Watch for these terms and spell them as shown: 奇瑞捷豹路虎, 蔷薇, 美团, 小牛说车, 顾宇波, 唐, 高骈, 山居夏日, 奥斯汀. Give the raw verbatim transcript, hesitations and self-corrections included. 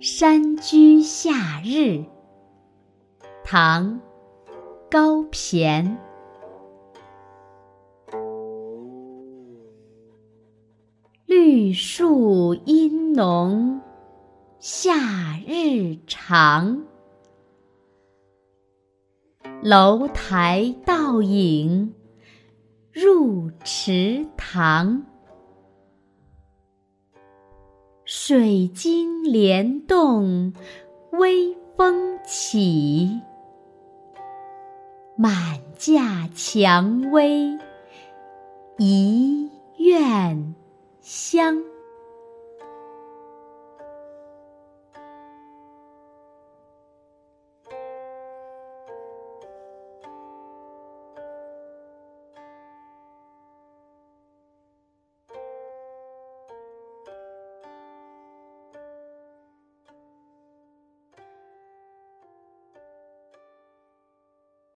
山居夏日，唐·高骈。绿树阴浓，夏日长。楼台倒影，入池塘。水晶帘动，微风起。满架蔷薇，一院香。